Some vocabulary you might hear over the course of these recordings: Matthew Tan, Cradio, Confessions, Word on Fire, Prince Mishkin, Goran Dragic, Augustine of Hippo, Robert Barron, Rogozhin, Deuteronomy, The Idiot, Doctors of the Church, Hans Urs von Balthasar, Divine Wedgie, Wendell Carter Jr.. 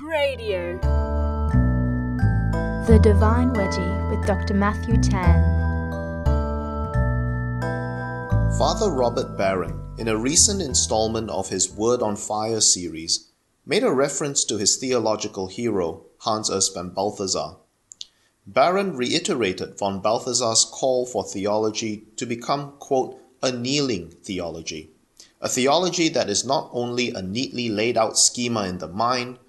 Cradio. The Divine Wedgie with Dr. Matthew Tan. Father Robert Barron, in a recent installment of his Word on Fire series, made a reference to his theological hero, Hans Urs von Balthasar. Barron reiterated von Balthasar's call for theology to become, quote, a kneeling theology, a theology that is not only a neatly laid out schema in the mind,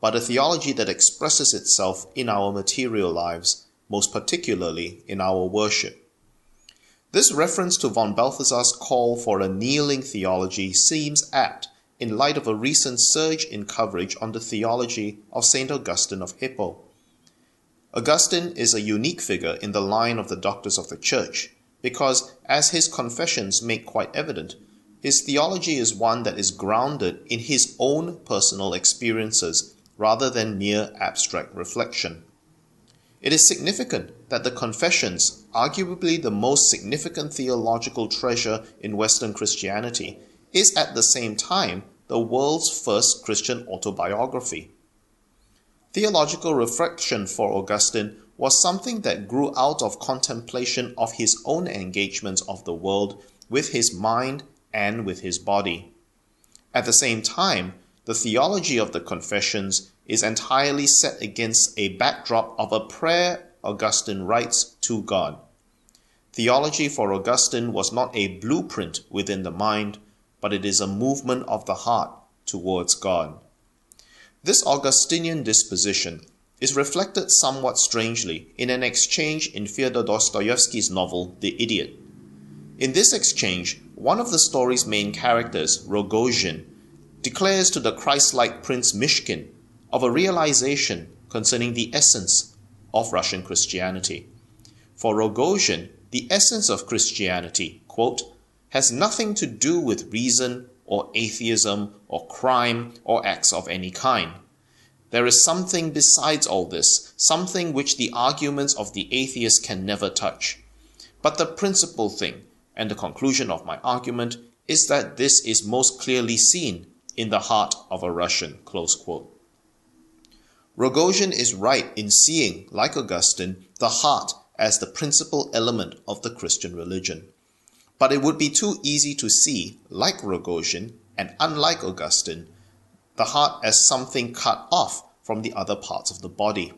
but a theology that expresses itself in our material lives, most particularly in our worship. This reference to von Balthasar's call for a kneeling theology seems apt in light of a recent surge in coverage on the theology of St. Augustine of Hippo. Augustine is a unique figure in the line of the Doctors of the Church because, as his Confessions make quite evident, his theology is one that is grounded in his own personal experiences rather than mere abstract reflection. It is significant that the Confessions, arguably the most significant theological treasure in Western Christianity, is at the same time the world's first Christian autobiography. Theological reflection for Augustine was something that grew out of contemplation of his own engagements of the world with his mind and with his body. At the same time, the theology of the Confessions is entirely set against a backdrop of a prayer Augustine writes to God. Theology for Augustine was not a blueprint within the mind, but it is a movement of the heart towards God. This Augustinian disposition is reflected somewhat strangely in an exchange in Fyodor Dostoevsky's novel, The Idiot. In this exchange, one of the story's main characters, Rogozhin, declares to the Christ-like Prince Mishkin of a realization concerning the essence of Russian Christianity. For Rogozhin, the essence of Christianity, quote, has nothing to do with reason or atheism or crime or acts of any kind. There is something besides all this, something which the arguments of the atheist can never touch. But the principal thing, and the conclusion of my argument, is that this is most clearly seen in the heart of a Russian, close quote. Rogozhin is right in seeing, like Augustine, the heart as the principal element of the Christian religion. But it would be too easy to see, like Rogozhin and unlike Augustine, the heart as something cut off from the other parts of the body.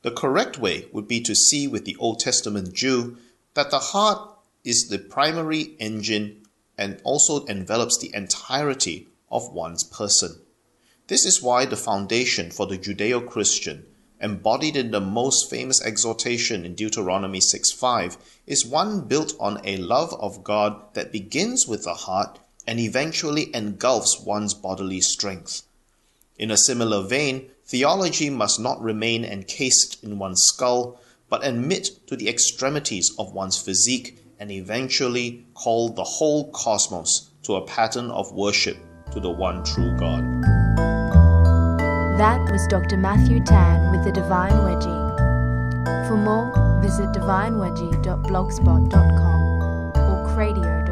The correct way would be to see with the Old Testament Jew that the heart is the primary engine and also envelops the entirety of one's person. This is why the foundation for the Judeo-Christian, embodied in the most famous exhortation in Deuteronomy 6:5, is one built on a love of God that begins with the heart and eventually engulfs one's bodily strength. In a similar vein, theology must not remain encased in one's skull, but admit to the extremities of one's physique and eventually call the whole cosmos to a pattern of worship to the one true God. That was Dr. Matthew Tan with the Divine Wedgie. For more, visit divinewedgie.blogspot.com or Cradio.com.